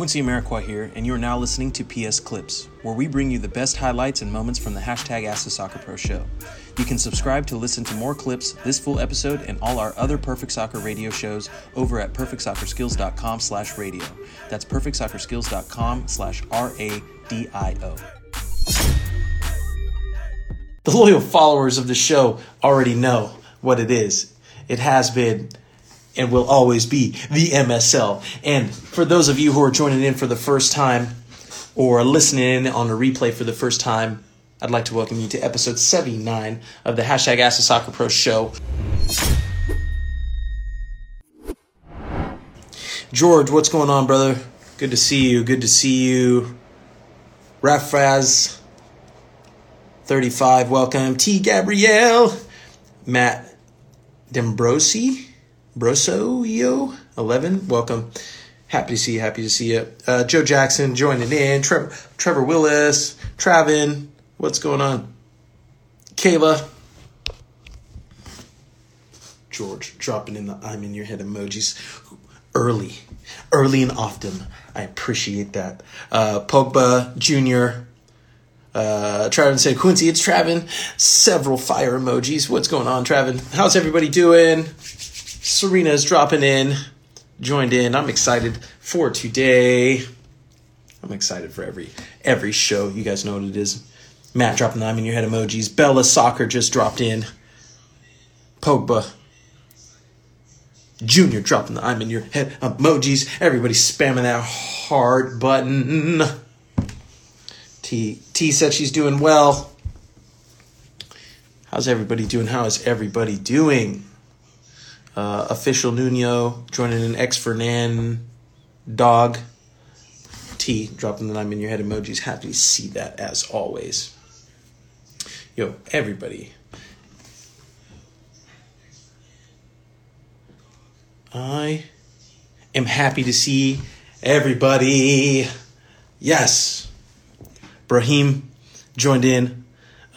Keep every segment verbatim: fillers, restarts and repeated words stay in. Quincy Amarikwa here, and you are now listening to P S. Clips, where we bring you the best highlights and moments from the Hashtag Ask the Soccer Pro Show. You can subscribe to listen to more clips, this full episode, and all our other Perfect Soccer radio shows over at PerfectSoccerSkills.com slash radio. That's PerfectSoccerSkills.com slash R-A-D-I-O. The loyal followers of the show already know what it is. It has been and will always be the M S L. And for those of you who are joining in for the first time or listening in on the replay for the first time, I'd like to welcome you to episode seventy-nine of the Hashtag Ask the Soccer Pro Show. George, what's going on, brother? Good to see you. Good to see you. Rafraz, thirty-five, welcome. T. Gabrielle. Matt D'Ambrosi. Brosoyo eleven, welcome. Happy to see you. Happy to see you. Uh, Joe Jackson joining in. Trevor, Trevor Willis, Travin. What's going on? Kayla, George dropping in the "I'm in your head" emojis early, early and often. I appreciate that. Uh, Pogba Junior Uh, Travin said, "Quincy, it's Travin." Several fire emojis. What's going on, Travin? How's everybody doing? Serena's dropping in, joined in. I'm excited for today. I'm excited for every every show. You guys know what it is. Matt dropping the "I'm in your head" emojis. Bella Soccer just dropped in. Pogba Junior dropping the "I'm in your head" emojis. Everybody spamming that heart button. T T said she's doing well. How's everybody doing? How is everybody doing? Uh, official Nuno joining an ex Fernan dog. T dropping the "I'm in your head" emojis. Happy to see that as always. Yo, everybody. I am happy to see everybody. Yes. Brahim joined in.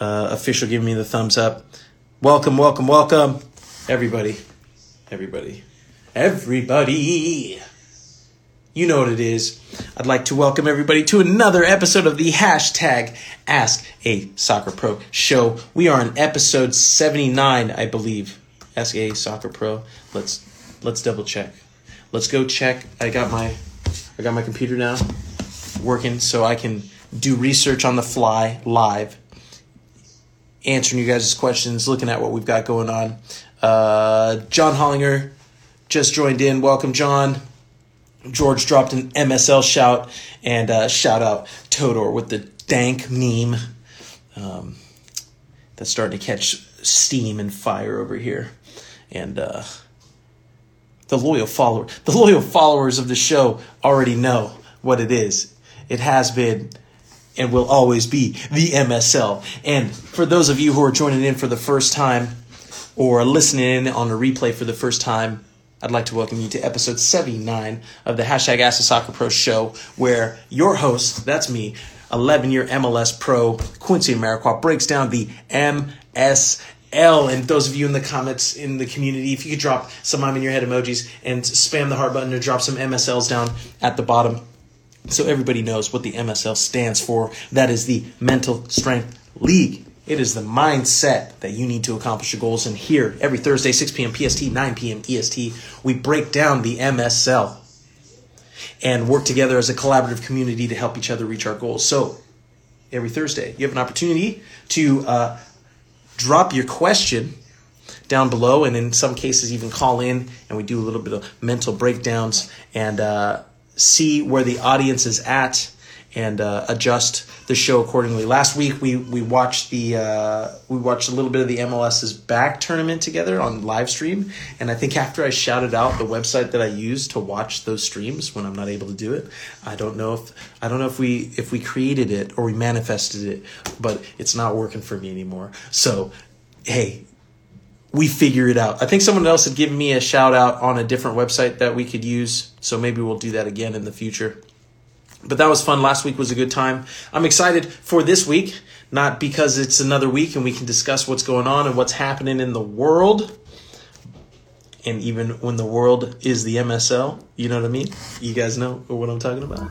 Uh, official giving me the thumbs up. Welcome, welcome, welcome, everybody. Everybody, everybody, you know what it is. I'd like to welcome everybody to another episode of the Hashtag Ask a Soccer Pro Show. We are on episode seventy-nine, I believe. Ask a Soccer Pro. Let's let's double check. Let's go check. I got my I got my computer now working, so I can do research on the fly live, answering you guys' questions, looking at what we've got going on. Uh, John Hollinger just joined in. Welcome, John. George dropped an M S L shout, and uh, shout out Todor with the dank meme. Um, that's starting to catch steam and fire over here. And uh, the loyal follower, the loyal followers of the show already know what it is. It has been and will always be the M S L. And for those of you who are joining in for the first time or listening in on a replay for the first time, I'd like to welcome you to episode seventy-nine of the Hashtag Ask the Soccer Pro Show, where your host, that's me, eleven-year M L S pro Quincy Amarikwa, breaks down the M S L. And those of you in the comments in the community, if you could drop some "I'm in your head" emojis and spam the heart button to drop some M S Ls down at the bottom so everybody knows what the M S L stands for. That is the Mental Strength League. It is the mindset that you need to accomplish your goals. And here, every Thursday, six p.m. P S T, nine p.m. E S T, we break down the M S L and work together as a collaborative community to help each other reach our goals. So every Thursday, you have an opportunity to uh, drop your question down below, and in some cases even call in, and we do a little bit of mental breakdowns and uh, see where the audience is at and uh, adjust the show accordingly. Last week we we watched the uh, we watched a little bit of the M L S's back tournament together on live stream, and I think after I shouted out the website that I use to watch those streams when I'm not able to do it, I don't know if I don't know if we if we created it or we manifested it, but it's not working for me anymore. So hey, we figure it out. I think someone else had given me a shout out on a different website that we could use, so maybe we'll do that again in the future. But that was fun. Last week was a good time. I'm excited for this week, not because it's another week and we can discuss what's going on and what's happening in the world and even when the world is the M S L, you know what I mean? You guys know what I'm talking about.